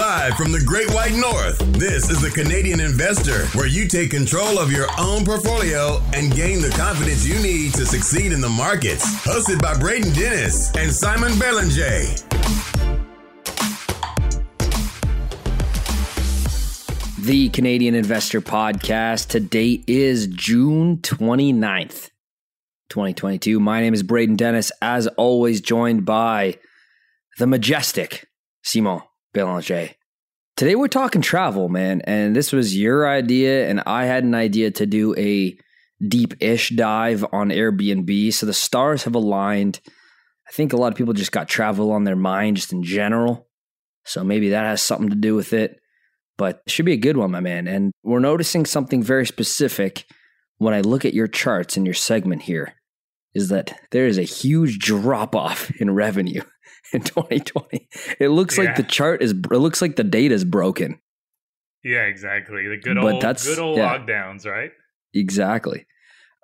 Live from the Great White North, this is the Canadian Investor, where you take control of your own portfolio and gain the confidence you need to succeed in the markets. Hosted by Braden Dennis and Simon Belanger. The Canadian Investor Podcast. Today is June 29th, 2022. My name is Braden Dennis, as always, joined by the majestic Simon Belanger. Today we're talking travel, man, and this was your idea, and I had an idea to do a deep-ish dive on Airbnb, so the stars have aligned. I think a lot of people just got travel on their mind just in general, so maybe that has something to do with it, but it should be a good one, my man, and we're noticing something very specific when I look at your charts in your segment here, is that there is a huge drop-off in revenue in 2020. It looks like the chart is, it looks like the data is broken. Yeah, exactly. The good old lockdowns, right? Exactly.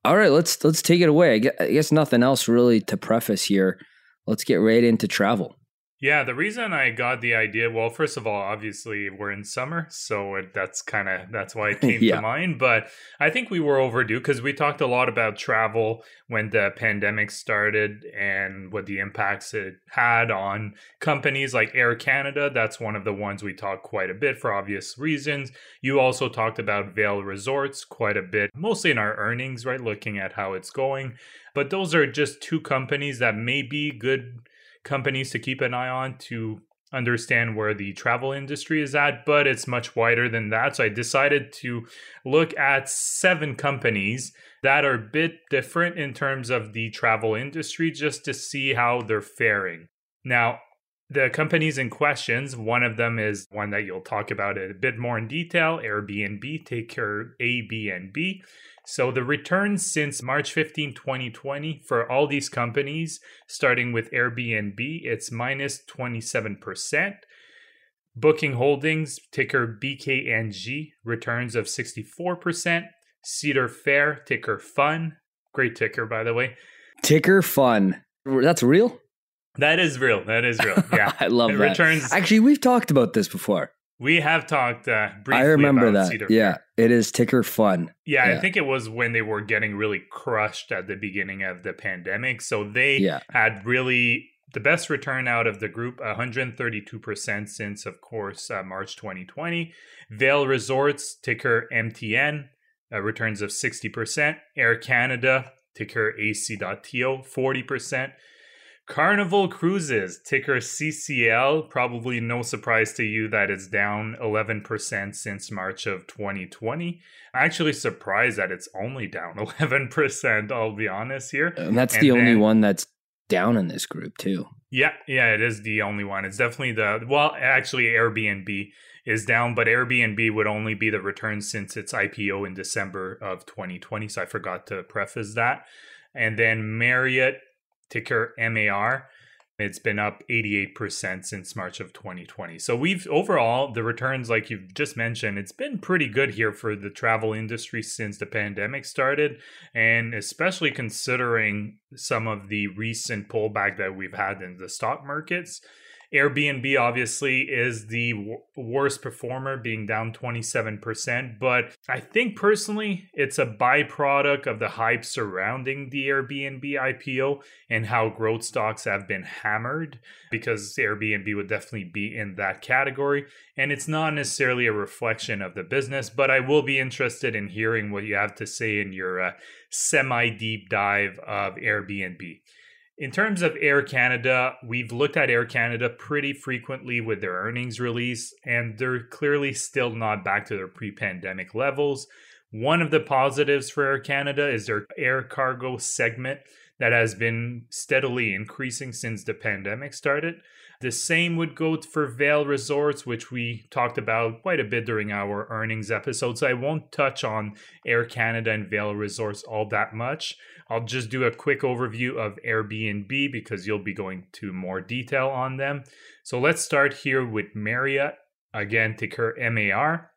All right, let's take it away. I guess nothing else really to preface here. Let's get right into travel. Yeah, the reason I got the idea, well, first of all, obviously we're in summer, so that's why it came to mind. But I think we were overdue because we talked a lot about travel when the pandemic started and what the impacts it had on companies like Air Canada. That's one of the ones we talked quite a bit for obvious reasons. You also talked about Vail Resorts quite a bit, mostly in our earnings, right? Looking at how it's going. But those are just two companies that may be good companies to keep an eye on to understand where the travel industry is at, but it's much wider than that. So I decided to look at 7 companies that are a bit different in terms of the travel industry, just to see how they're faring. Now, the companies in questions, one of them is one that you'll talk about a bit more in detail, Airbnb, take care, ABNB. So the returns since March 15, 2020 for all these companies, starting with Airbnb, it's minus 27%. Booking Holdings, ticker BKNG, returns of 64%. Cedar Fair, ticker FUN. Great ticker, by the way. Ticker FUN. That's real? That is real. Yeah. I love that. Returns. Actually, we've talked about this before. We have talked briefly about Cedar Fair. Yeah, it is ticker FUN. Yeah, I think it was when they were getting really crushed at the beginning of the pandemic. So they had really the best return out of the group, 132% since, of course, March 2020. Vail Resorts, ticker MTN, returns of 60%. Air Canada, ticker AC.TO, 40%. Carnival Cruises, ticker CCL, probably no surprise to you that it's down 11% since March of 2020. I'm actually surprised that it's only down 11%, I'll be honest here. And that's the only one that's down in this group too. Yeah, it is the only one. It's definitely Airbnb is down, but Airbnb would only be the return since its IPO in December of 2020, so I forgot to preface that. And then Marriott, ticker MAR, it's been up 88% since March of 2020. So we've overall, the returns, like you've just mentioned, it's been pretty good here for the travel industry since the pandemic started, and especially considering some of the recent pullback that we've had in the stock markets. Airbnb obviously is the worst performer, being down 27%, but I think personally it's a byproduct of the hype surrounding the Airbnb IPO and how growth stocks have been hammered, because Airbnb would definitely be in that category, and it's not necessarily a reflection of the business, but I will be interested in hearing what you have to say in your semi-deep dive of Airbnb. In terms of Air Canada, we've looked at Air Canada pretty frequently with their earnings release, and they're clearly still not back to their pre-pandemic levels. One of the positives for Air Canada is their air cargo segment that has been steadily increasing since the pandemic started. The same would go for Vail Resorts, which we talked about quite a bit during our earnings episode, so I won't touch on Air Canada and Vail Resorts all that much. I'll just do a quick overview of Airbnb because you'll be going to more detail on them. So let's start here with Marriott, again, ticker MAR.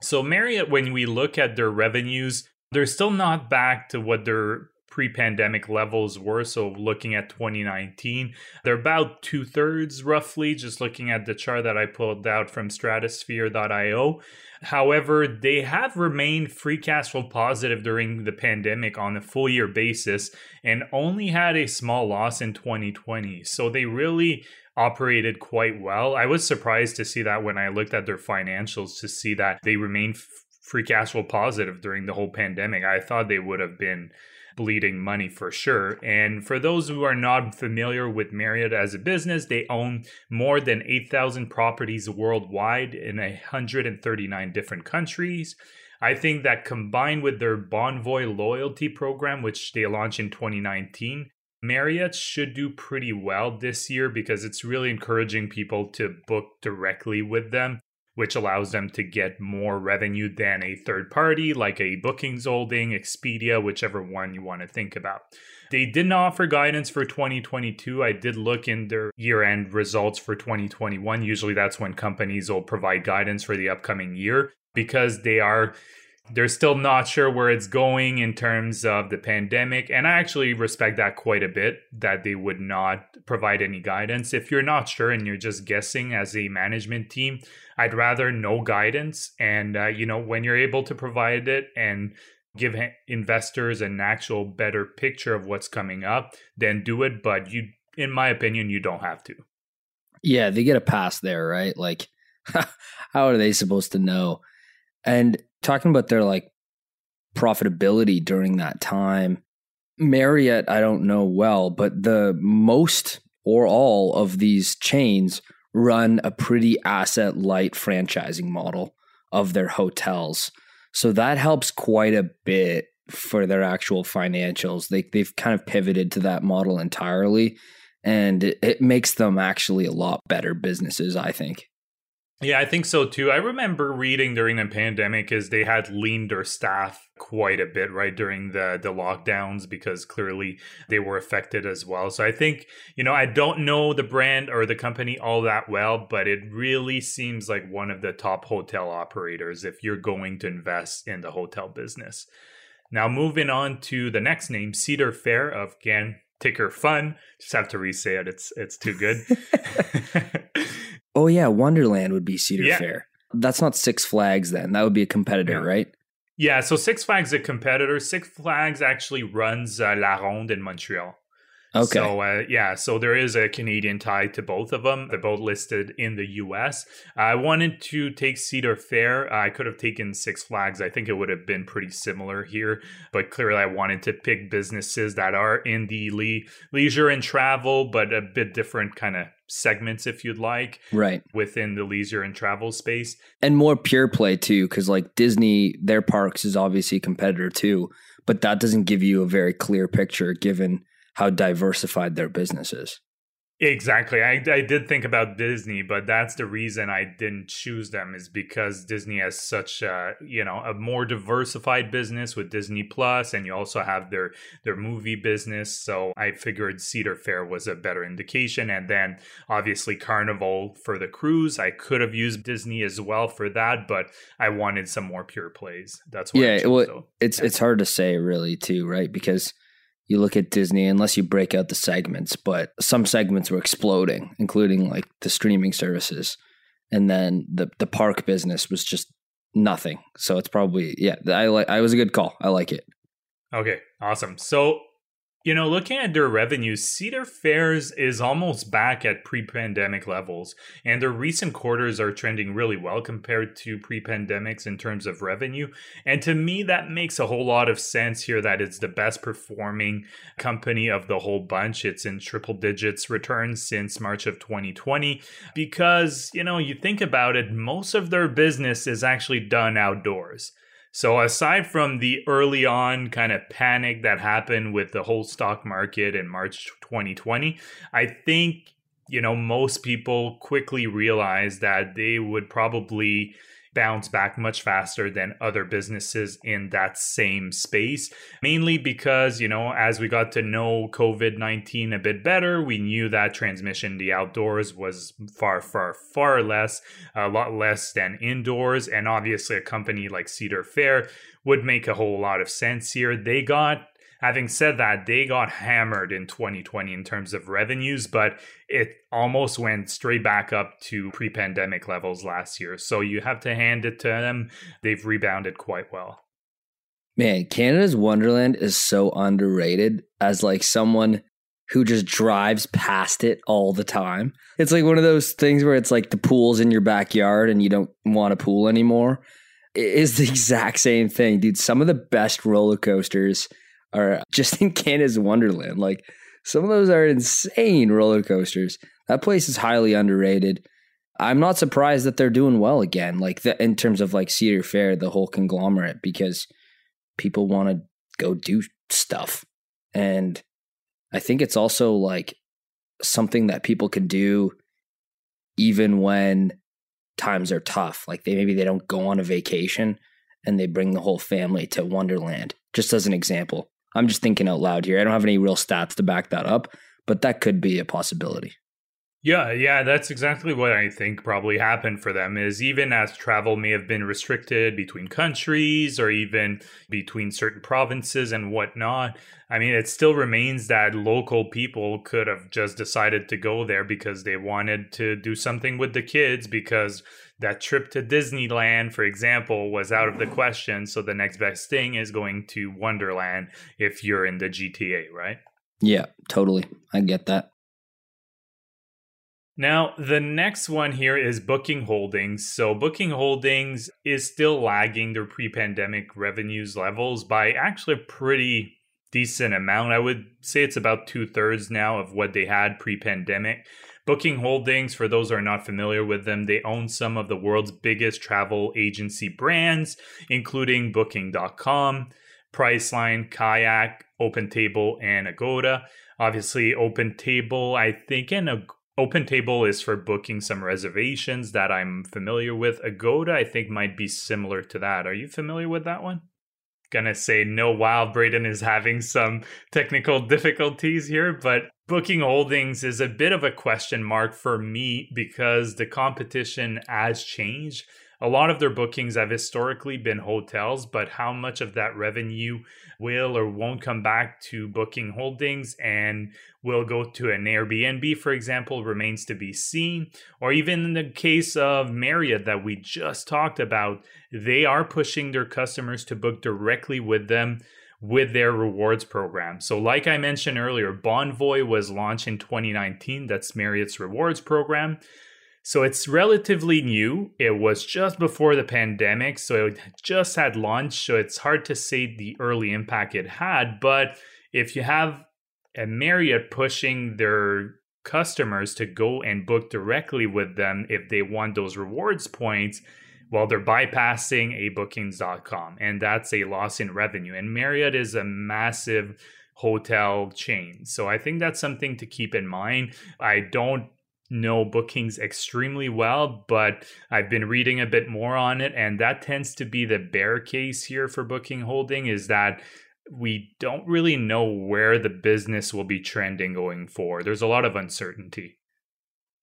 So Marriott, when we look at their revenues, they're still not back to what their pre-pandemic levels were. So looking at 2019, they're about 2/3 roughly, just looking at the chart that I pulled out from stratosphere.io. However, they have remained free cash flow positive during the pandemic on a full year basis and only had a small loss in 2020. So they really operated quite well. I was surprised to see that when I looked at their financials, to see that they remained free cash flow positive during the whole pandemic. I thought they would have been bleeding money for sure. And for those who are not familiar with Marriott as a business, they own more than 8,000 properties worldwide in 139 different countries. I think that combined with their Bonvoy loyalty program, which they launched in 2019, Marriott should do pretty well this year because it's really encouraging people to book directly with them, which allows them to get more revenue than a third party like a Booking Holdings, Expedia, whichever one you want to think about. They didn't offer guidance for 2022. I did look in their year-end results for 2021. Usually that's when companies will provide guidance for the upcoming year because they're still not sure where it's going in terms of the pandemic. And I actually respect that quite a bit, that they would not provide any guidance. If you're not sure and you're just guessing as a management team, I'd rather no guidance. And, when you're able to provide it and give investors an actual better picture of what's coming up, then do it. But you, in my opinion, you don't have to. Yeah, they get a pass there, right? Like, how are they supposed to know? And talking about their profitability during that time, Marriott, I don't know well, but the most or all of these chains run a pretty asset light franchising model of their hotels. So that helps quite a bit for their actual financials. They've kind of pivoted to that model entirely, and it makes them actually a lot better businesses, I think. Yeah, I think so too. I remember reading during the pandemic is they had leaned their staff quite a bit, right, during the lockdowns, because clearly they were affected as well. So I think, I don't know the brand or the company all that well, but it really seems like one of the top hotel operators if you're going to invest in the hotel business. Now moving on to the next name, Cedar Fair, of ticker FUN. Just have to re-say it. It's too good. Oh yeah, Wonderland would be Cedar Fair. That's not Six Flags then. That would be a competitor, right? Yeah, so Six Flags is a competitor. Six Flags actually runs La Ronde in Montreal. Okay. So so there is a Canadian tie to both of them. They're both listed in the U.S. I wanted to take Cedar Fair. I could have taken Six Flags. I think it would have been pretty similar here, but clearly I wanted to pick businesses that are in the leisure and travel, but a bit different kind of segments, if you'd like, right, within the leisure and travel space. And more pure play too, because Disney, their parks is obviously a competitor too, but that doesn't give you a very clear picture given how diversified their business is. Exactly. I did think about Disney, but that's the reason I didn't choose them, is because Disney has such a more diversified business with Disney Plus, and you also have their movie business. So I figured Cedar Fair was a better indication. And then obviously Carnival for the cruise. I could have used Disney as well for that, but I wanted some more pure plays. That's why I chose those. It's hard to say really too, right? Because you look at Disney, unless you break out the segments, but some segments were exploding, including the streaming services. And then the park business was just nothing. So it's probably, I was a good call. I like it. Okay, awesome. So, looking at their revenues, Cedar Fair's is almost back at pre-pandemic levels, and their recent quarters are trending really well compared to pre-pandemics in terms of revenue. And to me, that makes a whole lot of sense here, that it's the best performing company of the whole bunch. It's in triple digits returns since March of 2020, because, you think about it, most of their business is actually done outdoors. So aside from the early on kind of panic that happened with the whole stock market in March 2020, I think, most people quickly realized that they would probably bounce back much faster than other businesses in that same space, mainly because, as we got to know COVID-19 a bit better, we knew that transmission in the outdoors was far, far, far less, a lot less than indoors. And obviously a company like Cedar Fair would make a whole lot of sense here. They got Having said that, they got hammered in 2020 in terms of revenues, but it almost went straight back up to pre-pandemic levels last year. So you have to hand it to them. They've rebounded quite well. Man, Canada's Wonderland is so underrated as like someone who just drives past it all the time. It's like one of those things where it's like the pool's in your backyard and you don't want a pool anymore. It is the exact same thing, dude. Some of the best roller coasters are just in Canada's Wonderland. Like some of those are insane roller coasters. That place is highly underrated. I'm not surprised that they're doing well again, like the, in terms of like Cedar Fair, the whole conglomerate, because people want to go do stuff. And I think it's also like something that people can do even when times are tough. Like maybe they don't go on a vacation and they bring the whole family to Wonderland, just as an example. I'm just thinking out loud here. I don't have any real stats to back that up, but that could be a possibility. Yeah, that's exactly what I think probably happened for them is even as travel may have been restricted between countries or even between certain provinces and whatnot, I mean, it still remains that local people could have just decided to go there because they wanted to do something with the kids because that trip to Disneyland, for example, was out of the question. So the next best thing is going to Wonderland if you're in the GTA, right? Yeah, totally. I get that. Now, the next one here is Booking Holdings. So Booking Holdings is still lagging their pre-pandemic revenues levels by actually a pretty decent amount. I would say it's about 2/3 now of what they had pre-pandemic. Booking Holdings, for those who are not familiar with them, they own some of the world's biggest travel agency brands, including Booking.com, Priceline, Kayak, Open Table, and Agoda. Obviously, Open Table, I think, and Open Table is for booking some reservations that I'm familiar with. Agoda, I think, might be similar to that. Are you familiar with that one? Gonna say no while Braden is having some technical difficulties here, but Booking Holdings is a bit of a question mark for me because the competition has changed. A lot of their bookings have historically been hotels, but how much of that revenue will or won't come back to Booking Holdings and will go to an Airbnb, for example, remains to be seen. Or even in the case of Marriott that we just talked about, they are pushing their customers to book directly with them with their rewards program. So like I mentioned earlier, Bonvoy was launched in 2019. That's Marriott's rewards program. So it's relatively new. It was just before the pandemic, so it just had launched. So it's hard to say the early impact it had. But if you have a Marriott pushing their customers to go and book directly with them if they want those rewards points, well, they're bypassing a Bookings.com, and that's a loss in revenue. And Marriott is a massive hotel chain. So I think that's something to keep in mind. I don't know Bookings extremely well, but I've been reading a bit more on it. And that tends to be the bear case here for Booking Holding is that we don't really know where the business will be trending going forward. There's a lot of uncertainty.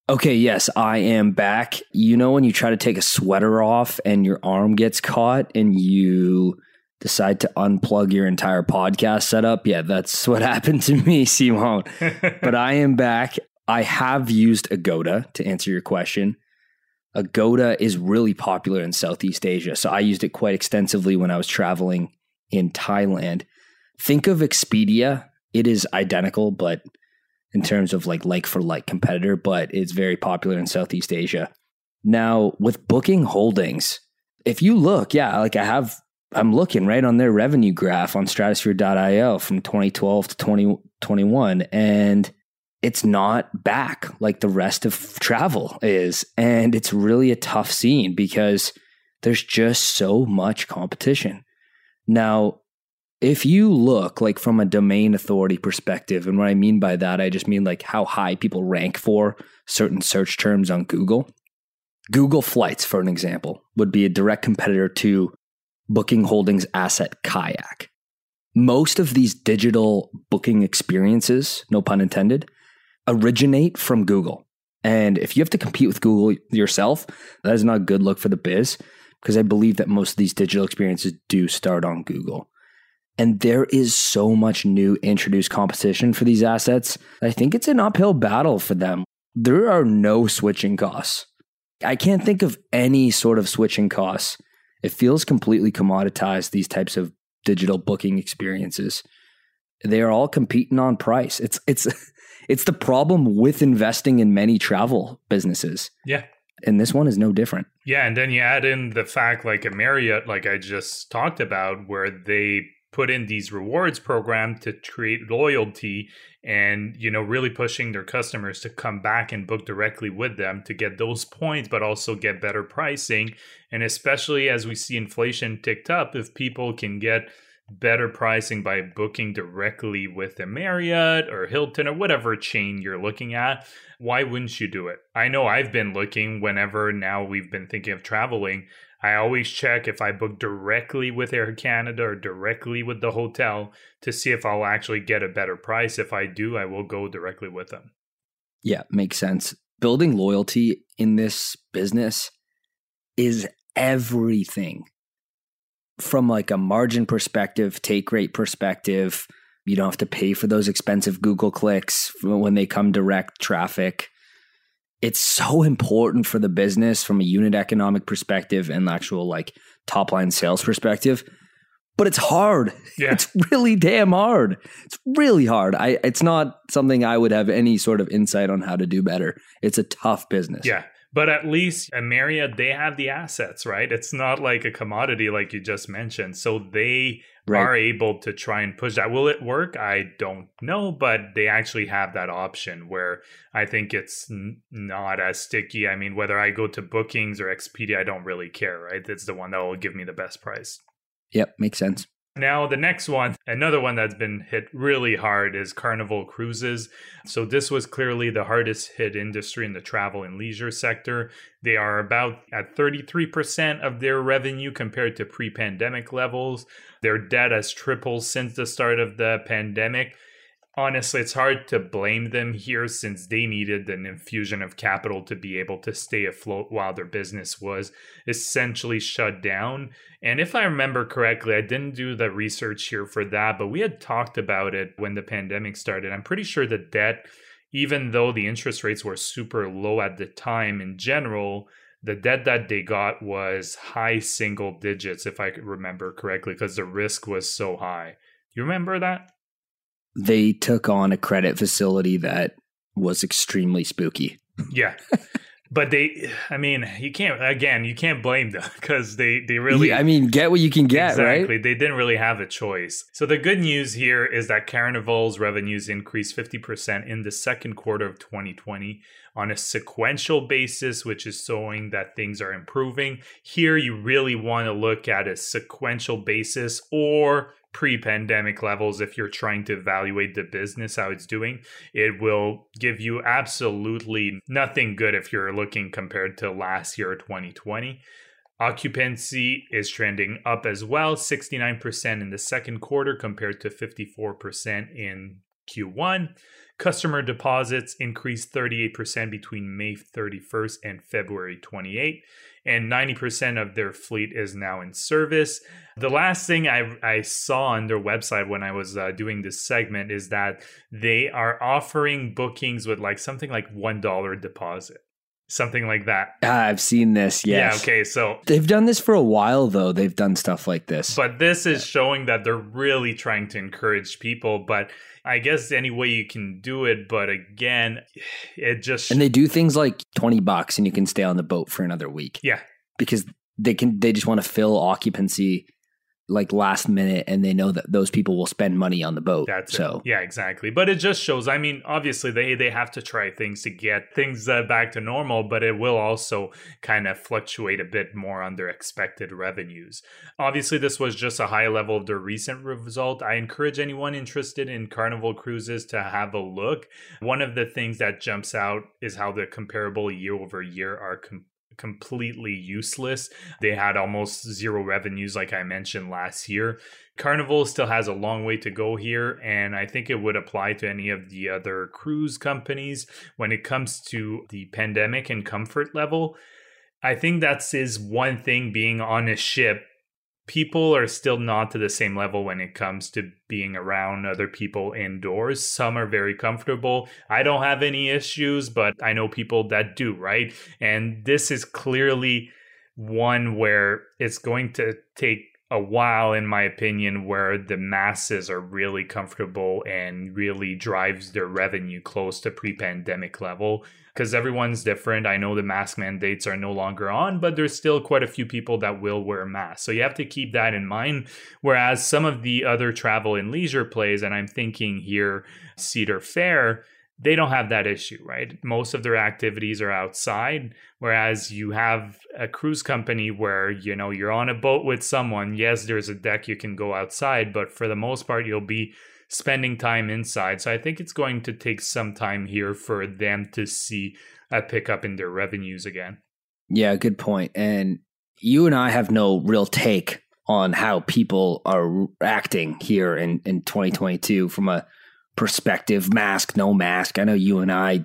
Okay, yes, I am back. You know when you try to take a sweater off and your arm gets caught and you decide to unplug your entire podcast setup? Yeah, that's what happened to me, Simon. But I am back. I have used Agoda to answer your question. Agoda is really popular in Southeast Asia. So I used it quite extensively when I was traveling in Thailand. Think of Expedia. It is identical, but in terms of like for like competitor, but it's very popular in Southeast Asia. Now with Booking Holdings, if you look, I'm looking right on their revenue graph on stratosphere.io from 2012 to 2021. And it's not back like the rest of travel is. And it's really a tough scene because there's just so much competition. Now, if you look like from a domain authority perspective, and what I mean by that, I just mean like how high people rank for certain search terms on Google. Google Flights, for an example, would be a direct competitor to Booking Holdings asset Kayak. Most of these digital booking experiences, no pun intended, originate from Google. And if you have to compete with Google yourself, that is not a good look for the biz because I believe that most of these digital experiences do start on Google. And there is so much new introduced competition for these assets. I think it's an uphill battle for them. There are no switching costs. I can't think of any sort of switching costs. It feels completely commoditized, these types of digital booking experiences. They're all competing on price. It's the problem with investing in many travel businesses. Yeah. And this one is no different. Yeah. And then you add in the fact, like at Marriott, like I just talked about, where they put in these rewards program to create loyalty and, you know, really pushing their customers to come back and book directly with them to get those points, but also get better pricing. And especially as we see inflation ticked up, if people can get better pricing by booking directly with a Marriott or Hilton or whatever chain you're looking at, why wouldn't you do it? I know I've been looking whenever now we've been thinking of traveling. I always check if I book directly with Air Canada or directly with the hotel to see if I'll actually get a better price. If I do, I will go directly with them. Yeah, makes sense. Building loyalty in this business is everything. From like a margin perspective, take rate perspective, you don't have to pay for those expensive Google clicks when they come direct traffic. It's so important for the business from a unit economic perspective and actual like top line sales perspective, but it's hard. Yeah. It's really damn hard. It's really hard. It's not something I would have any sort of insight on how to do better. It's a tough business. Yeah. But at least at Marriott, they have the assets, right? It's not like a commodity like you just mentioned. So they are able to try and push that. Will it work? I don't know, but they actually have that option where I think it's not as sticky. I mean, whether I go to Bookings or Expedia, I don't really care, right? It's the one that will give me the best price. Yep, makes sense. Now, the next one, another one that's been hit really hard is Carnival Cruises. So this was clearly the hardest hit industry in the travel and leisure sector. They are about at 33% of their revenue compared to pre-pandemic levels. Their debt has tripled since the start of the pandemic. Honestly, it's hard to blame them here since they needed an infusion of capital to be able to stay afloat while their business was essentially shut down. And if I remember correctly, I didn't do the research here for that, but we had talked about it when the pandemic started. I'm pretty sure the debt, even though the interest rates were super low at the time in general, the debt that they got was high single digits, if I could remember correctly, because the risk was so high. You remember that? They took on a credit facility that was extremely spooky. Yeah. But you can't blame them because they really... Yeah, I mean, get what you can get, exactly, right? Exactly. They didn't really have a choice. So the good news here is that Carnival's revenues increased 50% in the second quarter of 2020 on a sequential basis, which is showing that things are improving. Here, you really want to look at a sequential basis or pre-pandemic levels if you're trying to evaluate the business, how it's doing. It will give you absolutely nothing good if you're looking compared to last year, 2020. Occupancy is trending up as well, 69% in the second quarter compared to 54% in Q1. Customer deposits increased 38% between May 31st and February 28th. And 90% of their fleet is now in service. The last thing I saw on their website when I was doing this segment is that they are offering bookings with like something like $1 deposit, something like that. I've seen this. Yes. Yeah. Okay. So they've done this for a while, though. They've done stuff like this. But this is showing that they're really trying to encourage people. But I guess any way you can do it. But again, it just... And they do things like $20 and you can stay on the boat for another week. Yeah. Because they just want to fill occupancy like last minute, and they know that those people will spend money on the boat. That's so it. Yeah, exactly. But it just shows, I mean, obviously they have to try things to get things back to normal, but it will also kind of fluctuate a bit more on their expected revenues. Obviously, this was just a high level of their recent result. I encourage anyone interested in Carnival Cruises to have a look. One of the things that jumps out is how the comparable year over year are completely useless. They had almost zero revenues, like I mentioned last year. Carnival still has a long way to go here, and I think it would apply to any of the other cruise companies when it comes to the pandemic and comfort level. I think that's one thing, being on a ship people are still not to the same level when it comes to being around other people indoors. Some are very comfortable. I don't have any issues, but I know people that do, right? And this is clearly one where it's going to take a while, in my opinion, where the masses are really comfortable and really drives their revenue close to pre-pandemic level, because everyone's different. I know the mask mandates are no longer on, but there's still quite a few people that will wear masks. So you have to keep that in mind. Whereas some of the other travel and leisure plays, and I'm thinking here Cedar Fair, they don't have that issue, right? Most of their activities are outside, whereas you have a cruise company where, you know, you're on a boat with someone. Yes, there's a deck, you can go outside, but for the most part, you'll be spending time inside. So I think it's going to take some time here for them to see a pickup in their revenues again. Yeah, good point. And you and I have no real take on how people are acting here in 2022 from a perspective, mask, no mask. I know you and I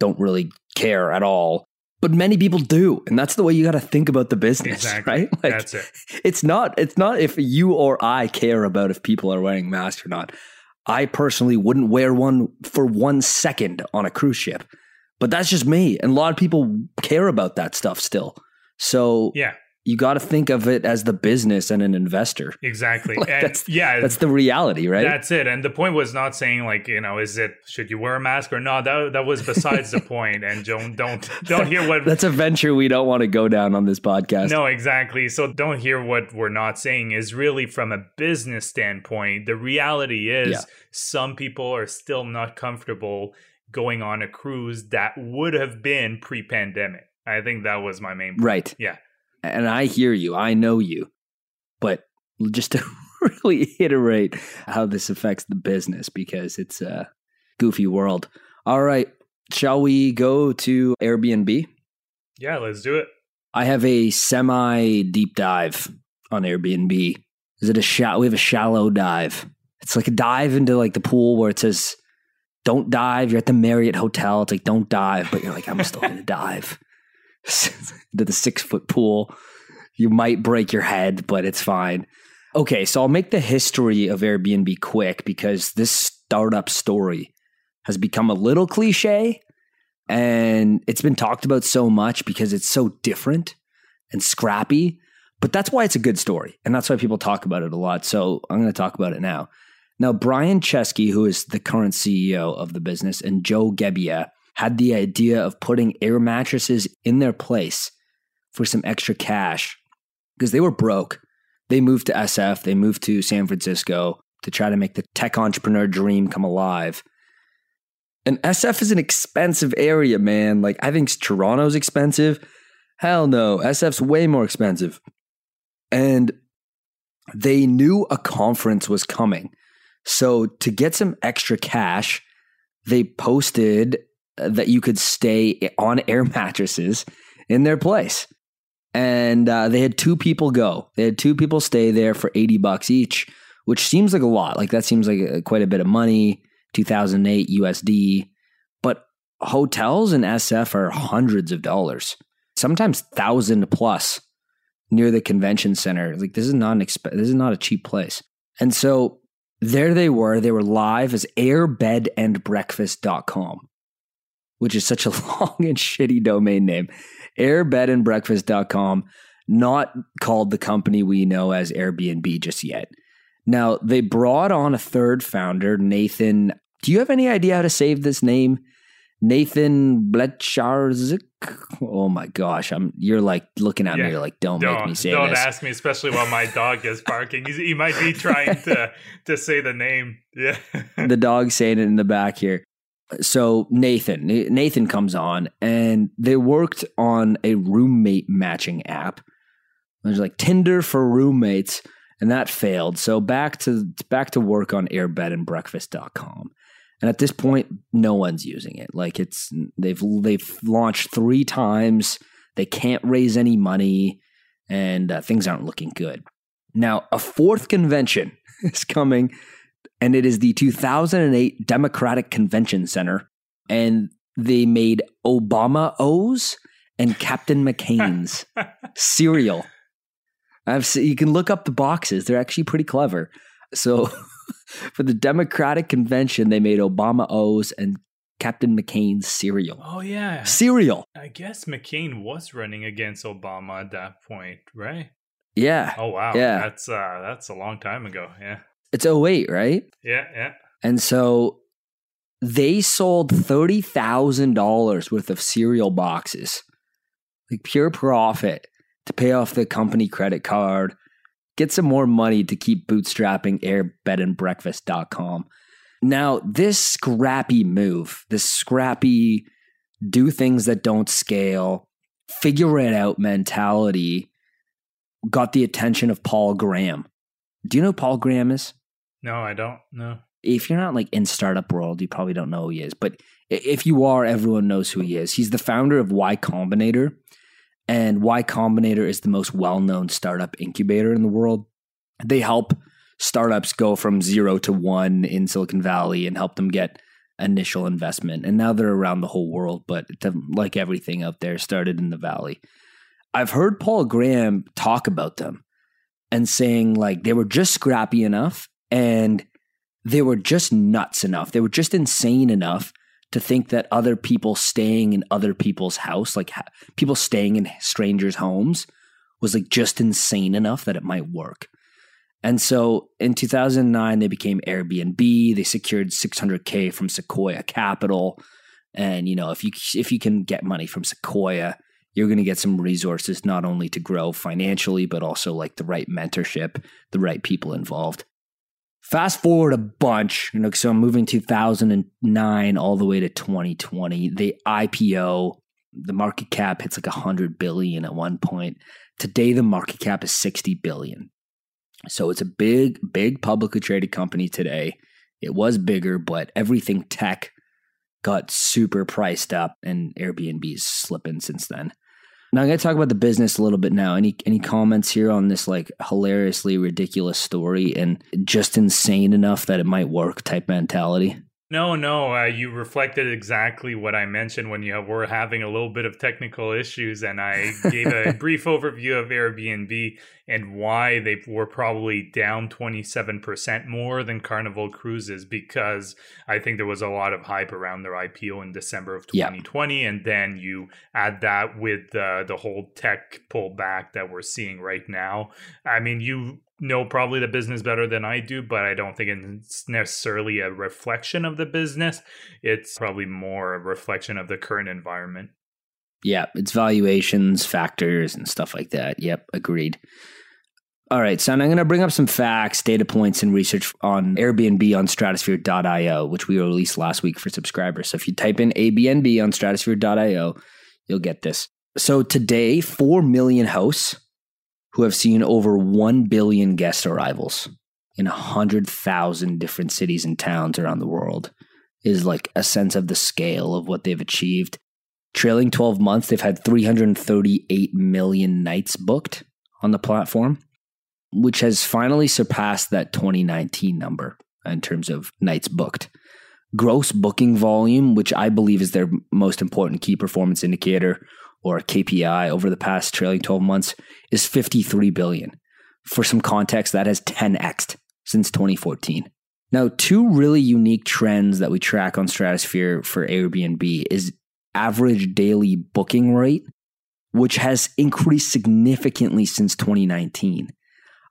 don't really care at all, but many people do. And that's the way you got to think about the business, exactly. Right? Like, that's it. It's not if you or I care about if people are wearing masks or not. I personally wouldn't wear one for 1 second on a cruise ship, but that's just me. And a lot of people care about that stuff still. So yeah. You got to think of it as the business and an investor. Exactly. Like, and that's the reality, right? That's it. And the point was not saying like, you know, should you wear a mask or not? That was besides the point. And don't hear what... That's a venture we don't want to go down on this podcast. No, exactly. So don't hear what we're not saying is really from a business standpoint. The reality is some people are still not comfortable going on a cruise that would have been pre-pandemic. I think that was my main point. Right. Yeah. And I hear you, I know you, but just to really iterate how this affects the business because it's a goofy world. All right, shall we go to Airbnb? Yeah, let's do it. I have a semi-deep dive on Airbnb. We have a shallow dive. It's like a dive into like the pool where it says, don't dive. You're at the Marriott Hotel. It's like, don't dive. But you're like, I'm still going to dive. To the 6-foot pool. You might break your head, but it's fine. Okay, so I'll make the history of Airbnb quick because this startup story has become a little cliche and it's been talked about so much because it's so different and scrappy, but that's why it's a good story and that's why people talk about it a lot. So I'm going to talk about it now. Now, Brian Chesky, who is the current CEO of the business, and Joe Gebbia had the idea of putting air mattresses in their place for some extra cash because they were broke. They moved to SF, they moved to San Francisco to try to make the tech entrepreneur dream come alive. And SF is an expensive area, man. Like, I think Toronto's expensive. Hell no, SF's way more expensive. And they knew a conference was coming. So to get some extra cash, they posted that you could stay on air mattresses in their place. And they had two people go. They had two people stay there for $80 each, which seems like a lot. Like that seems like quite a bit of money, 2008 USD. But hotels in SF are hundreds of dollars, sometimes $1,000 plus near the convention center. Like this is not this is not a cheap place. And so there they were. They were live as airbedandbreakfast.com. which is such a long and shitty domain name, airbedandbreakfast.com, not called the company we know as Airbnb just yet. Now, they brought on a third founder, Nathan. Do you have any idea how to save this name? Nathan Blecharzyk? Oh my gosh, you're like looking at me, you're like, don't make me say this. Don't ask me, especially while my dog is barking. He might be trying to say the name. Yeah, the dog's saying it in the back here. So Nathan comes on and they worked on a roommate matching app. There's like Tinder for roommates and that failed. So back to work on airbedandbreakfast.com. And at this point, no one's using it. Like they've launched 3 times. They can't raise any money and things aren't looking good. Now, a 4th convention is coming. And it is the 2008 Democratic Convention Center. And they made Obama O's and Captain McCain's cereal. You can look up the boxes. They're actually pretty clever. So for the Democratic convention, they made Obama O's and Captain McCain's cereal. Oh, yeah. Cereal. I guess McCain was running against Obama at that point, right? Yeah. Oh, wow. Yeah. That's a long time ago. Yeah. It's 2008, right? Yeah, yeah. And so they sold $30,000 worth of cereal boxes, like pure profit, to pay off the company credit card, get some more money to keep bootstrapping airbedandbreakfast.com. Now, this scrappy move, this scrappy do things that don't scale, figure it out mentality got the attention of Paul Graham. Do you know who Paul Graham is? No, I don't know. If you're not like in startup world, you probably don't know who he is. But if you are, everyone knows who he is. He's the founder of Y Combinator. And Y Combinator is the most well-known startup incubator in the world. They help startups go from 0 to 1 in Silicon Valley and help them get initial investment. And now they're around the whole world, but like everything out there, started in the Valley. I've heard Paul Graham talk about them and saying like they were just scrappy enough and they were just nuts enough. They were just insane enough to think that other people staying in other people's house, like people staying in strangers' homes, was like just insane enough that it might work. And so in 2009, they became Airbnb. They secured $600K from Sequoia Capital. And, you know, if you can get money from Sequoia, you're going to get some resources, not only to grow financially, but also like the right mentorship, the right people involved. Fast forward a bunch, you know, so I'm moving 2009 all the way to 2020. They IPO, the market cap hits like 100 billion at one point. Today, the market cap is 60 billion. So it's a big, big publicly traded company today. It was bigger, but everything tech got super priced up and Airbnb's slipping since then. Now I'm going to talk about the business a little bit now. Any comments here on this like hilariously ridiculous story and just insane enough that it might work type mentality? No, you reflected exactly what I mentioned when you were having a little bit of technical issues, and I gave a brief overview of Airbnb and why they were probably down 27% more than Carnival Cruises, because I think there was a lot of hype around their IPO in December of 2020, yep. And then you add that with the whole tech pullback that we're seeing right now. I mean, you know probably the business better than I do, but I don't think it's necessarily a reflection of the business. It's probably more a reflection of the current environment. Yeah, it's valuations, factors, and stuff like that. Yep, agreed. All right, so I'm going to bring up some facts, data points, and research on Airbnb on stratosphere.io, which we released last week for subscribers. So if you type in Airbnb on stratosphere.io, you'll get this. So today, 4 million hosts who have seen over 1 billion guest arrivals in 100,000 different cities and towns around the world is like a sense of the scale of what they've achieved. Trailing 12 months, they've had 338 million nights booked on the platform, which has finally surpassed that 2019 number in terms of nights booked. Gross booking volume, which I believe is their most important key performance indicator, or KPI, over the past trailing 12 months is 53 billion. For some context, that has 10x'd since 2014. Now, two really unique trends that we track on Stratosphere for Airbnb is average daily booking rate, which has increased significantly since 2019.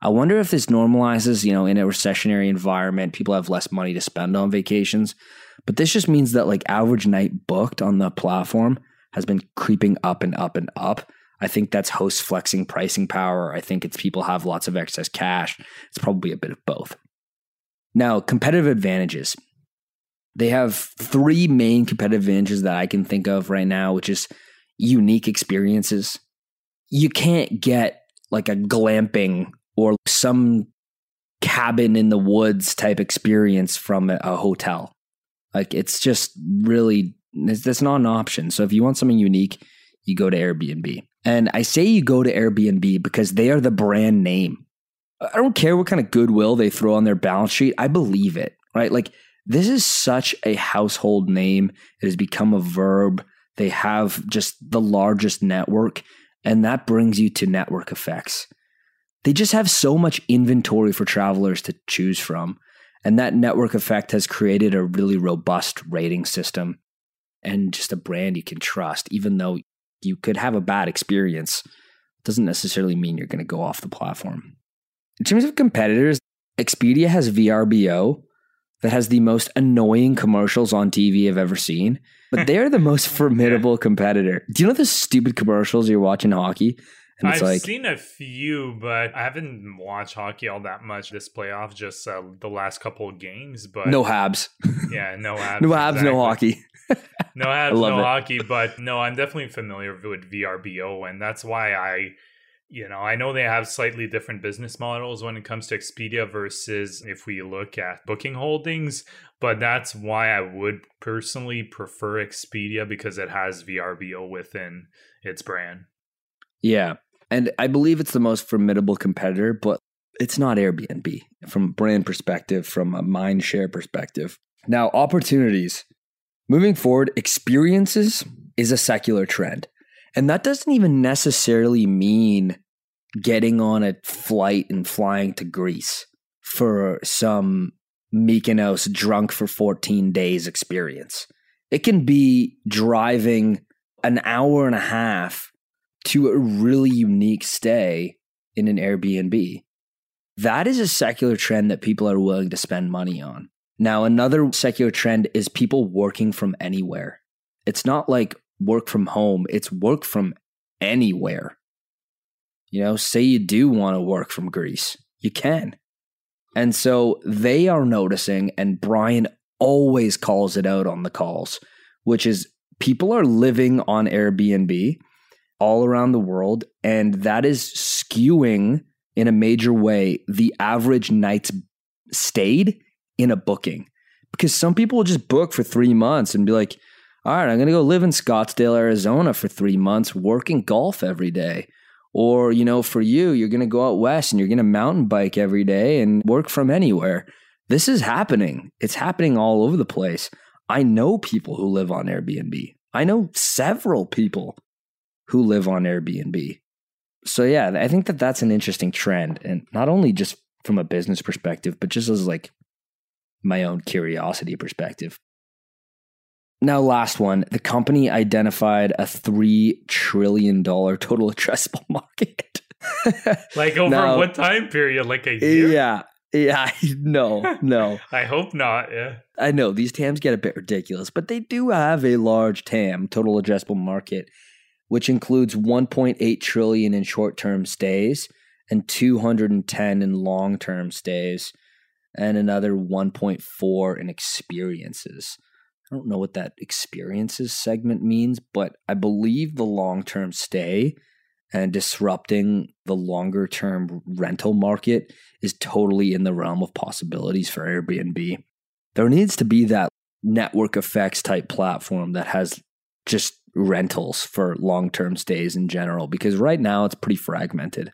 I wonder if this normalizes, you know, in a recessionary environment, people have less money to spend on vacations, but this just means that like average night booked on the platform has been creeping up and up and up. I think that's hosts flexing pricing power. I think it's people have lots of excess cash. It's probably a bit of both. Now, competitive advantages. They have three main competitive advantages that I can think of right now, which is unique experiences. You can't get like a glamping or some cabin in the woods type experience from a hotel. Like it's just really... that's not an option. So if you want something unique, you go to Airbnb. And I say you go to Airbnb because they are the brand name. I don't care what kind of goodwill they throw on their balance sheet. I believe it, right? Like this is such a household name. It has become a verb. They have just the largest network, and that brings you to network effects. they just have so much inventory for travelers to choose from. And that network effect has created a really robust rating system and just a brand you can trust. Even though you could have a bad experience, doesn't necessarily mean you're going to go off the platform. In terms of competitors, Expedia has VRBO that has the most annoying commercials on TV I've ever seen, but they're the most formidable competitor. Do you know those stupid commercials you're watching hockey? And it's I've seen a few, but I haven't watched hockey all that much this playoff, just the last couple of games. But no Habs. Yeah, no Habs. No Habs, exactly. No hockey. No Habs, no hockey. But no, I'm definitely familiar with VRBO. And that's why I know they have slightly different business models when it comes to Expedia versus if we look at Booking Holdings. But that's why I would personally prefer Expedia, because it has VRBO within its brand. Yeah. And I believe it's the most formidable competitor, but it's not Airbnb from a brand perspective, from a mind share perspective. Now, opportunities. Moving forward, experiences is a secular trend. And that doesn't even necessarily mean getting on a flight and flying to Greece for some Mykonos drunk for 14 days experience. It can be driving an hour and a half to a really unique stay in an Airbnb. That is a secular trend that people are willing to spend money on. Now, another secular trend is people working from anywhere. It's not like work from home, it's work from anywhere. Say you do want to work from Greece, you can. And so they are noticing, and Brian always calls it out on the calls, which is people are living on Airbnb all around the world, and that is skewing in a major way the average nights stayed in a booking, because some people will just book for 3 months and be like, all right, I'm going to go live in Scottsdale, Arizona for 3 months, working golf every day. Or, for you're going to go out west and you're going to mountain bike every day and work from anywhere. This is happening. It's happening all over the place. I know people who live on Airbnb. I know several people who live on Airbnb. So yeah, I think that that's an interesting trend. And not only just from a business perspective, but just as like my own curiosity perspective. Now, last one, the company identified a $3 trillion total addressable market. Like over what time period? Like a year? Yeah, no. I hope not. Yeah. I know these TAMs get a bit ridiculous, but they do have a large TAM, total addressable market, which includes 1.8 trillion in short-term stays and 210 in long-term stays and another 1.4 in experiences. I don't know what that experiences segment means, but I believe the long-term stay and disrupting the longer-term rental market is totally in the realm of possibilities for Airbnb. There needs to be that network effects type platform that has just rentals for long-term stays in general, because right now it's pretty fragmented.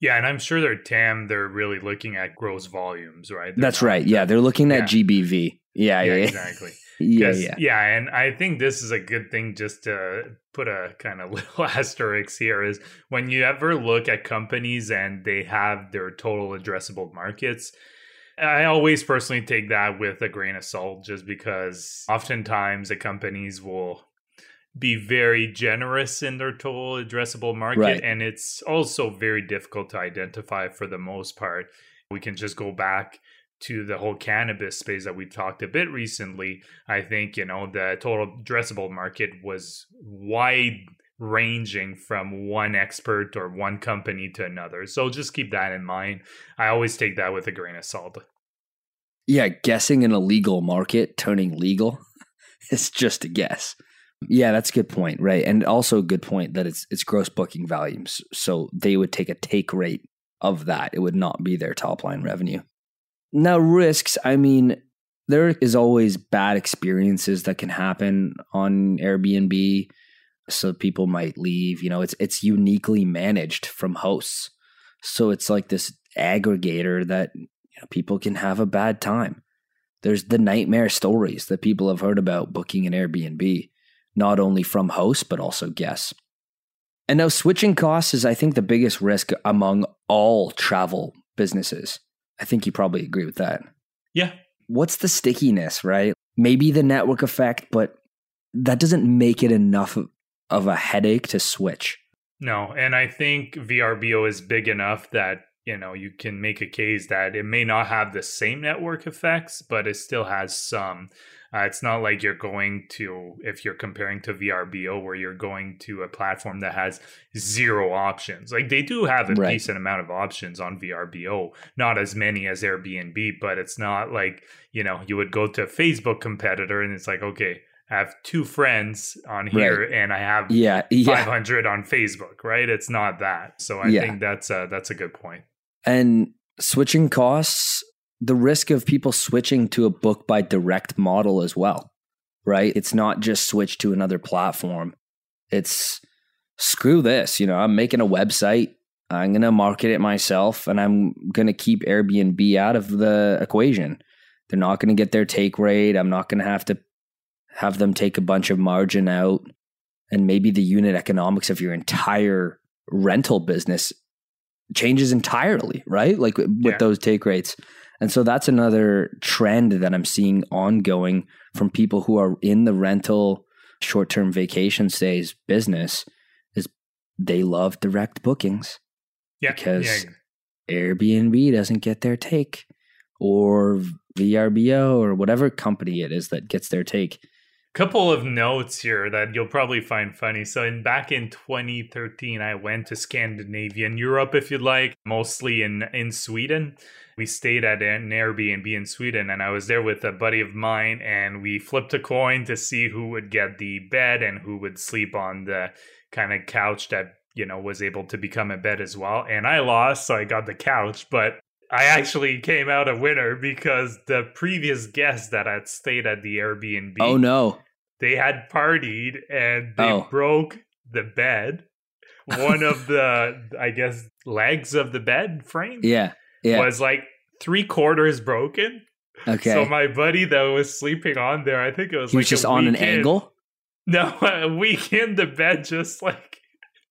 Yeah, and I'm sure their TAM, they're really looking at gross volumes, right? That's right. Yeah, they're looking at GBV. Yeah. Exactly. Yeah, and I think this is a good thing just to put a kind of little asterisk here is when you ever look at companies and they have their total addressable markets, I always personally take that with a grain of salt, just because oftentimes the companies will be very generous in their total addressable market. Right. And it's also very difficult to identify for the most part. We can just go back to the whole cannabis space that we talked a bit recently. I think, the total addressable market was wide ranging from one expert or one company to another. So just keep that in mind. I always take that with a grain of salt. Yeah, guessing an illegal market, turning legal, it's just a guess. Yeah, that's a good point, right? And also a good point that it's gross booking volumes. So they would take a take rate of that. It would not be their top line revenue. Now, risks, there is always bad experiences that can happen on Airbnb. So people might leave, it's uniquely managed from hosts. So it's like this aggregator that people can have a bad time. There's the nightmare stories that people have heard about booking an Airbnb. Not only from hosts, but also guests. And now switching costs is, I think, the biggest risk among all travel businesses. I think you probably agree with that. Yeah. What's the stickiness, right? Maybe the network effect, but that doesn't make it enough of a headache to switch. No. And I think VRBO is big enough that, you know, you can make a case that it may not have the same network effects, but it still has some. It's not like you're going to, if you're comparing to VRBO, where you're going to a platform that has zero options. Like they do have a right. decent amount of options on VRBO, not as many as Airbnb, but it's not like, you know, you would go to a Facebook competitor and it's like, okay, I have two friends on here right. and I have 500 on Facebook, right? It's not that. So I think that's a good point. And switching costs, the risk of people switching to a book by direct model as well, right? It's not just switch to another platform. It's screw this, you know, I'm making a website, I'm going to market it myself, and I'm going to keep Airbnb out of the equation. They're not going to get their take rate. I'm not going to have to have them take a bunch of margin out, and maybe the unit economics of your entire rental business changes entirely, right? Like with those take rates. And so that's another trend that I'm seeing ongoing from people who are in the rental short-term vacation stays business is they love direct bookings because Airbnb doesn't get their take, or VRBO, or whatever company it is that gets their take. Couple of notes here that you'll probably find funny. So back in 2013, I went to Scandinavian Europe, if you'd like, mostly in Sweden. We stayed at an Airbnb in Sweden, and I was there with a buddy of mine, and we flipped a coin to see who would get the bed and who would sleep on the kind of couch that, you know, was able to become a bed as well. And I lost, so I got the couch, but I actually came out a winner because the previous guest that had stayed at the Airbnb, oh no, they had partied and they broke the bed. One of the, I guess, legs of the bed frame was like 3/4 broken. Okay. So my buddy that was sleeping on there, I think it was he like was just on an angle? No, a weekend the bed just like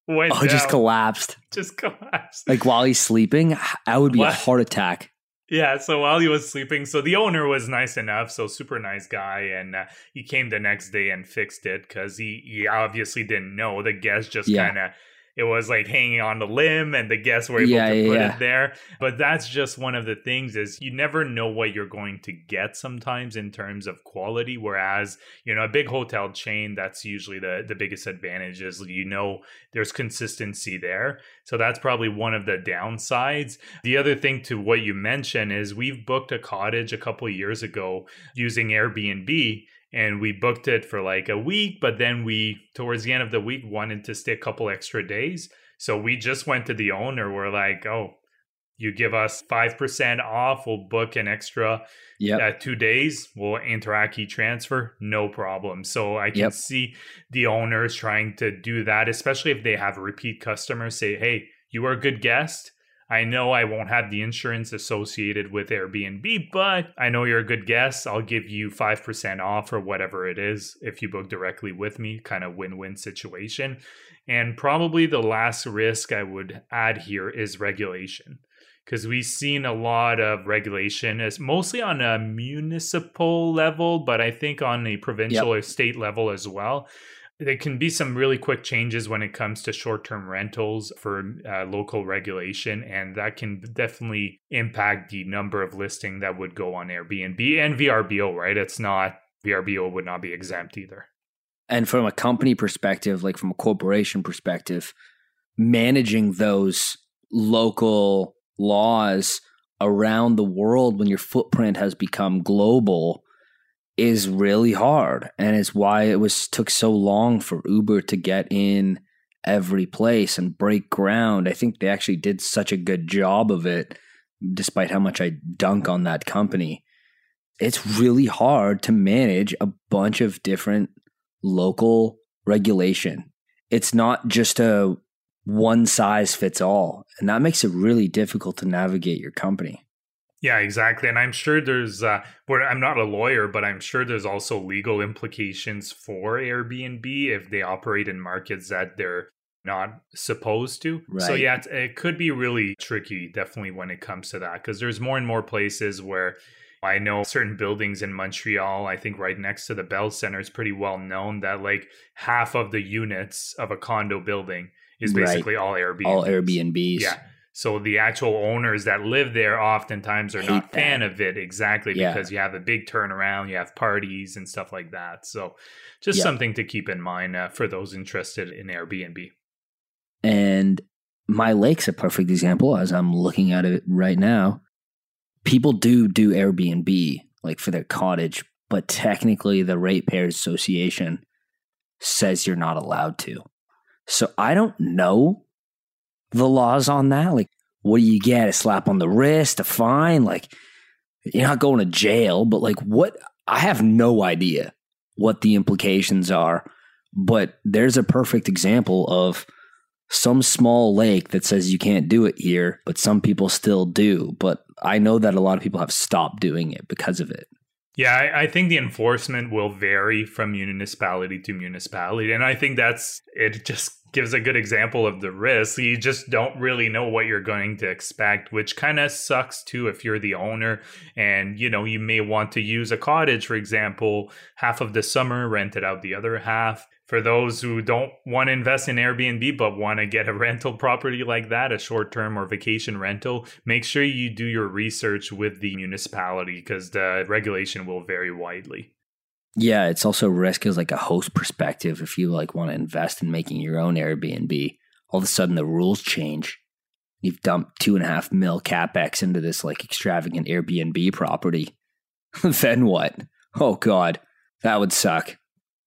went down. Just collapsed. Just collapsed. Like while he's sleeping, that would be a heart attack. Yeah, so while he was sleeping, so the owner was nice enough, so super nice guy, and he came the next day and fixed it because he obviously didn't know. The guest just kind of, it was like hanging on the limb, and the guests were able to put it there. But that's just one of the things is you never know what you're going to get sometimes in terms of quality. Whereas, you know, a big hotel chain, that's usually the biggest advantage is, you know, there's consistency there. So that's probably one of the downsides. The other thing to what you mentioned is we've booked a cottage a couple of years ago using Airbnb. And we booked it for like a week, but then we, towards the end of the week, wanted to stay a couple extra days. So we just went to the owner. We're like, oh, you give us 5% off. We'll book an extra 2 days. We'll inter-acquis transfer. No problem. So I can see the owners trying to do that, especially if they have repeat customers say, hey, you are a good guest. I know I won't have the insurance associated with Airbnb, but I know you're a good guest. I'll give you 5% off or whatever it is if you book directly with me, kind of win-win situation. And probably the last risk I would add here is regulation, because we've seen a lot of regulation, is mostly on a municipal level, but I think on a provincial or state level as well. There can be some really quick changes when it comes to short-term rentals for local regulation, and that can definitely impact the number of listing that would go on Airbnb and VRBO, right? VRBO would not be exempt either. And from a company perspective, like from a corporation perspective, managing those local laws around the world when your footprint has become global is really hard, and it's why it took so long for Uber to get in every place and break ground. I think they actually did such a good job of it, despite how much I dunk on that company. It's really hard to manage a bunch of different local regulation. It's not just a one size fits all, and that makes it really difficult to navigate your company. Yeah, exactly. And I'm sure there's, I'm not a lawyer, but I'm sure there's also legal implications for Airbnb if they operate in markets that they're not supposed to. Right. So yeah, it could be really tricky, definitely, when it comes to that, because there's more and more places where I know certain buildings in Montreal, I think right next to the Bell Center, it's pretty well known that like half of the units of a condo building is basically all Airbnb. All Airbnbs. Yeah. So the actual owners that live there oftentimes are not a fan of it. Exactly. Yeah. Because you have a big turnaround, you have parties and stuff like that. So just something to keep in mind for those interested in Airbnb. And My Lake's a perfect example as I'm looking at it right now. People do Airbnb like for their cottage, but technically the Ratepayers Association says you're not allowed to. So I don't know the laws on that. Like, what do you get? A slap on the wrist, a fine? Like, you're not going to jail, but like what? I have no idea what the implications are, but there's a perfect example of some small lake that says you can't do it here, but some people still do. But I know that a lot of people have stopped doing it because of it. Yeah, I think the enforcement will vary from municipality to municipality. And I think that's, it just gives a good example of the risk. You just don't really know what you're going to expect, which kind of sucks too if you're the owner and, you know, you may want to use a cottage, for example, half of the summer, rent it out the other half. For those who don't want to invest in Airbnb but want to get a rental property like that, a short-term or vacation rental, make sure you do your research with the municipality because the regulation will vary widely. Yeah, it's also risk as like a host perspective. If you like want to invest in making your own Airbnb, all of a sudden the rules change. You've dumped $2.5 million CapEx into this like extravagant Airbnb property. Then what? Oh God, that would suck.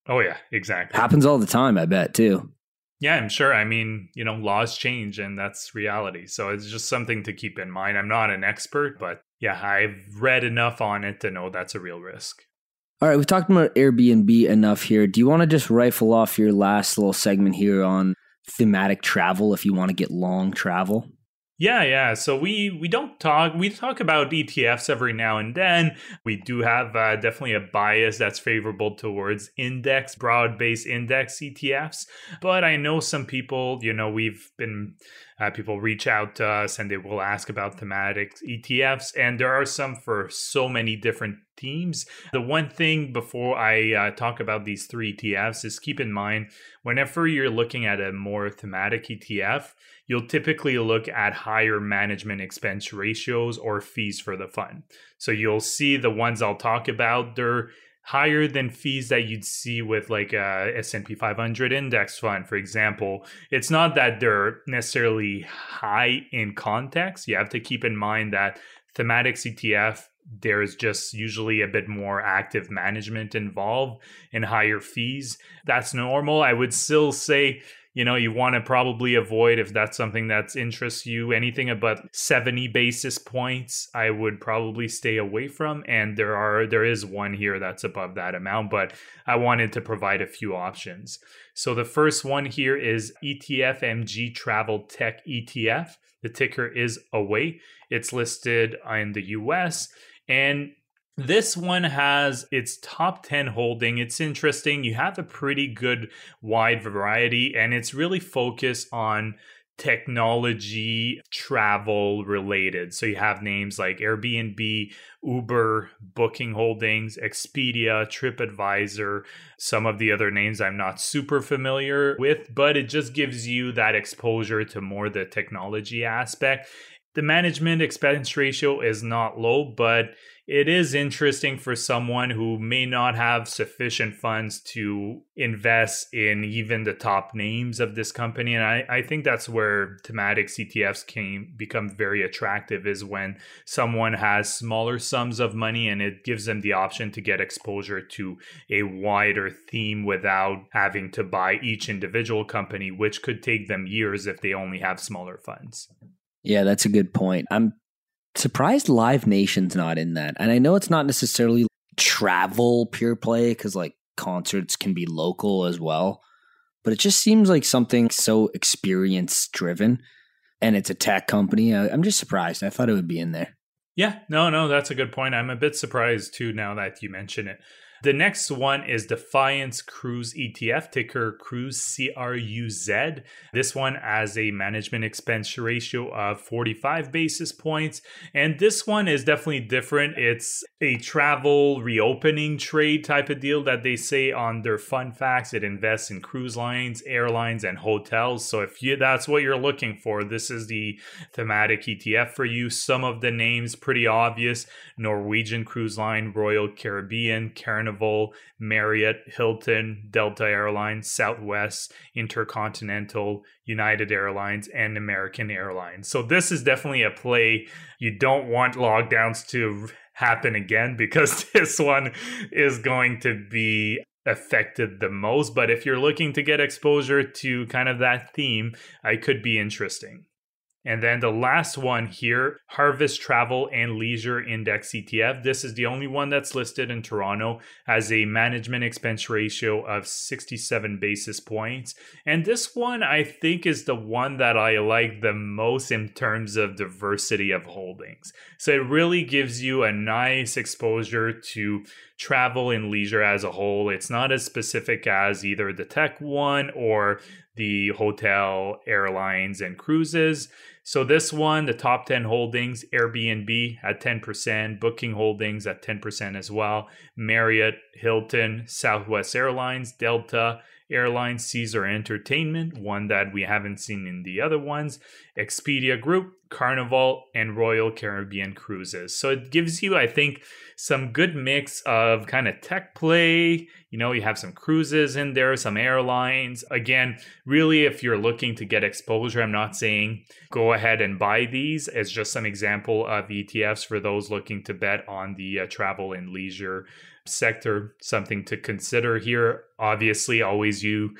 Oh, yeah, exactly. Happens all the time, I bet, too. Yeah, I'm sure. I mean, you know, laws change and that's reality. So it's just something to keep in mind. I'm not an expert, but yeah, I've read enough on it to know that's a real risk. All right, we've talked about Airbnb enough here. Do you want to just rifle off your last little segment here on thematic travel if you want to get long travel? Yeah. So we talk about ETFs every now and then. We do have definitely a bias that's favorable towards index, broad-based index ETFs. But I know some people, you know, people reach out to us and they will ask about thematic ETFs. And there are some for so many different themes. The one thing before I talk about these three ETFs is keep in mind, whenever you're looking at a more thematic ETF, you'll typically look at higher management expense ratios or fees for the fund. So you'll see the ones I'll talk about, they're higher than fees that you'd see with like a S&P 500 index fund, for example. It's not that they're necessarily high in context. You have to keep in mind that thematic ETF, there is just usually a bit more active management involved and higher fees. That's normal. I would still say, you know, you want to probably avoid, if that's something that interests you, anything above 70 basis points, I would probably stay away from. And there is one here that's above that amount, but I wanted to provide a few options. So the first one here is ETF MG Travel Tech ETF. The ticker is AWAY. It's listed in the US. And this one has its top 10 holding. It's interesting. You have a pretty good wide variety, and it's really focused on technology, travel related. So you have names like Airbnb, Uber, Booking Holdings, Expedia, TripAdvisor, some of the other names I'm not super familiar with, but it just gives you that exposure to more the technology aspect. The management expense ratio is not low, but it is interesting for someone who may not have sufficient funds to invest in even the top names of this company. And I think that's where thematic ETFs become very attractive, is when someone has smaller sums of money and it gives them the option to get exposure to a wider theme without having to buy each individual company, which could take them years if they only have smaller funds. Yeah, that's a good point. I'm surprised Live Nation's not in that. And I know it's not necessarily travel pure play because like concerts can be local as well, but it just seems like something so experience driven, and it's a tech company. I'm just surprised. I thought it would be in there. Yeah, no, that's a good point. I'm a bit surprised too now that you mention it. The next one is Defiance Cruise ETF, ticker Cruise, CRUZ. This one has a management expense ratio of 45 basis points. And this one is definitely different. It's a travel reopening trade type of deal that they say on their fun facts. It invests in cruise lines, airlines, and hotels. So if that's what you're looking for, this is the thematic ETF for you. Some of the names pretty obvious: Norwegian Cruise Line, Royal Caribbean, Carnival, Marriott, Hilton, Delta Airlines, Southwest, Intercontinental, United Airlines, and American Airlines. So this is definitely a play. You don't want lockdowns to happen again because this one is going to be affected the most. But if you're looking to get exposure to kind of that theme, it could be interesting. And then the last one here, Harvest Travel and Leisure Index ETF. This is the only one that's listed in Toronto, has a management expense ratio of 67 basis points. And this one, I think, is the one that I like the most in terms of diversity of holdings. So it really gives you a nice exposure to travel and leisure as a whole. It's not as specific as either the tech one or the hotel, airlines, and cruises. So this one, the top 10 holdings: Airbnb at 10%, Booking Holdings at 10% as well, Marriott, Hilton, Southwest Airlines, Delta Airlines, Caesar Entertainment, one that we haven't seen in the other ones, Expedia Group, Carnival, and Royal Caribbean Cruises. So it gives you, I think, some good mix of kind of tech play. You know, you have some cruises in there, some airlines. Again, really, if you're looking to get exposure, I'm not saying go ahead and buy these. It's just some example of ETFs for those looking to bet on the travel and leisure sector. Something to consider here. Obviously, always your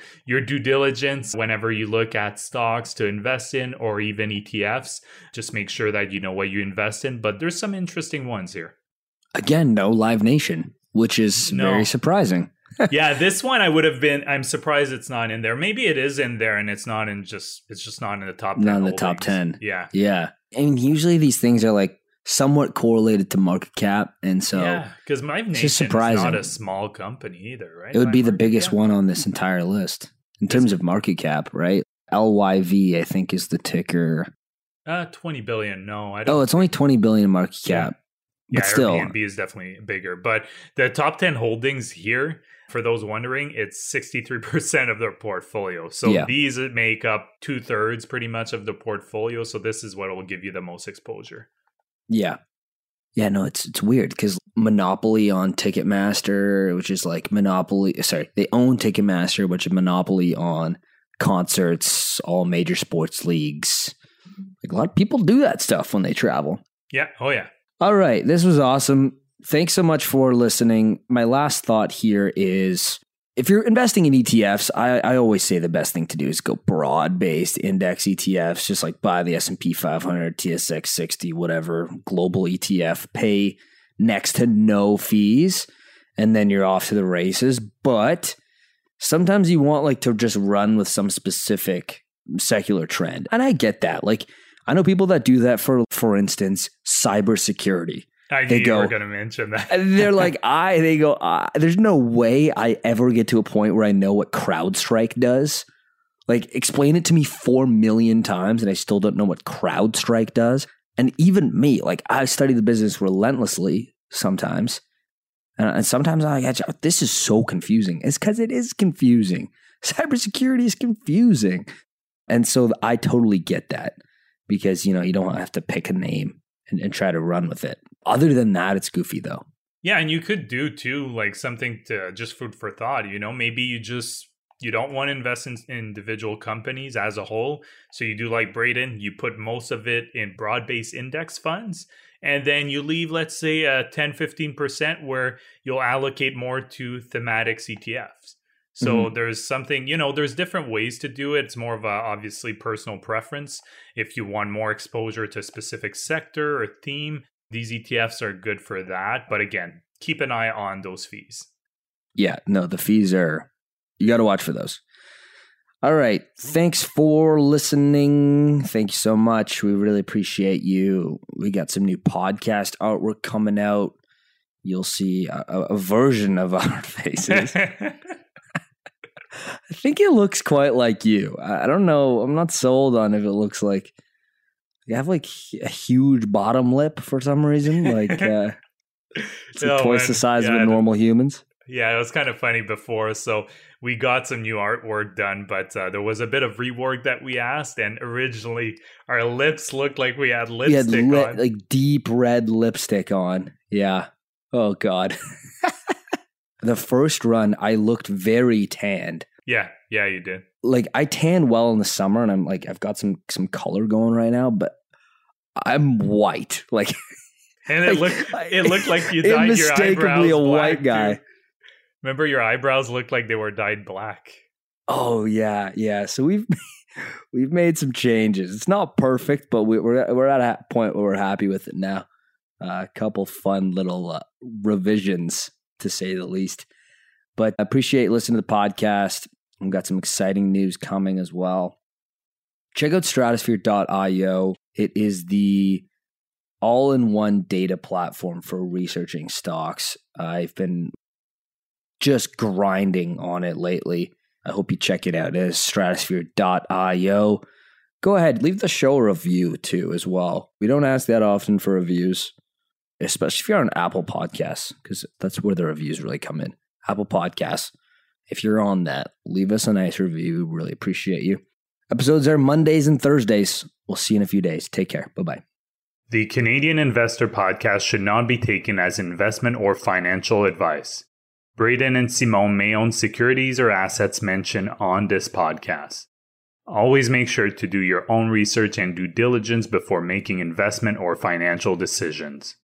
due diligence whenever you look at stocks to invest in or even ETFs. Just make sure that you know what you invest in. But there's some interesting ones here. Again, no Live Nation, which is very surprising. Yeah, this one I'm surprised it's not in there. Maybe it is in there and it's just not in the top 10. Not in the top 10. Yeah. Yeah. And usually these things are like somewhat correlated to market cap. And so because Live Nation is not a small company either, right? It would be the biggest one on this entire list in terms of market cap, right? LYV, I think, is the ticker. 20 billion. No, I don't. Oh, it's only 20 billion market cap. Yeah, but still. Airbnb is definitely bigger. But the top 10 holdings here, for those wondering, it's 63% of their portfolio. So these make up 2/3 pretty much of the portfolio. So this is what will give you the most exposure. Yeah. Yeah, no, it's weird because monopoly on Ticketmaster, which is like monopoly. Sorry, they own Ticketmaster, which is monopoly on concerts, all major sports leagues. Like a lot of people do that stuff when they travel. Yeah. Oh, yeah. All right. This was awesome. Thanks so much for listening. My last thought here is if you're investing in ETFs, I always say the best thing to do is go broad-based index ETFs, just like buy the S&P 500, TSX 60, whatever, global ETF, pay next to no fees, and then you're off to the races. But sometimes you want like to just run with some specific secular trend. And I get that. Like, I know people that do that for instance, cybersecurity. You were going to mention that. They're like, there's no way I ever get to a point where I know what CrowdStrike does. Like, explain it to me 4 million times and I still don't know what CrowdStrike does. And even me, like, I study the business relentlessly sometimes. And sometimes I'm like, this is so confusing. It's because it is confusing. Cybersecurity is confusing. And so I totally get that because, you know, you don't have to pick a name and try to run with it. Other than that, it's goofy though. Yeah, and you could do too, like something to just food for thought, you know, maybe you don't want to invest in individual companies as a whole. So you do like Braden, you put most of it in broad-based index funds. And then you leave, let's say, 10-15% where you'll allocate more to thematic ETFs. So there's something, you know, there's different ways to do it. It's more of a obviously personal preference. If you want more exposure to a specific sector or theme, these ETFs are good for that. But again, keep an eye on those fees. Yeah, no, the fees are, you got to watch for those. All right. Thanks for listening. Thank you so much. We really appreciate you. We got some new podcast artwork coming out. you'll see a version of our faces. I think it looks quite like you. I don't know. I'm not sold on if it looks like you have like a huge bottom lip for some reason. Like it's like twice the size of a normal humans. Yeah, it was kind of funny before. So we got some new artwork done, but there was a bit of rework that we asked. And originally our lips looked like we had lipstick on. Like deep red lipstick on. Yeah. Oh, God. The first run, I looked very tanned. Yeah. Yeah, you did. Like I tan well in the summer and I'm like, I've got some color going right now, but I'm white. Like, and it looked like you dyed your eyebrows black. Unmistakably a white guy. Dude. Remember your eyebrows looked like they were dyed black. Oh, yeah. Yeah. So we've made some changes. It's not perfect, but we're at a point where we're happy with it now. A couple fun little revisions, to say the least. But I appreciate listening to the podcast. We've got some exciting news coming as well. Check out stratosphere.io. It is the all-in-one data platform for researching stocks. I've been just grinding on it lately. I hope you check it out. It is stratosphere.io. Go ahead, leave the show a review too as well. We don't ask that often for reviews, especially if you're on Apple Podcasts, because that's where the reviews really come in. Apple Podcasts. If you're on that, leave us a nice review. Really appreciate you. Episodes are Mondays and Thursdays. We'll see you in a few days. Take care. Bye-bye. The Canadian Investor Podcast should not be taken as investment or financial advice. Braden and Simon may own securities or assets mentioned on this podcast. Always make sure to do your own research and due diligence before making investment or financial decisions.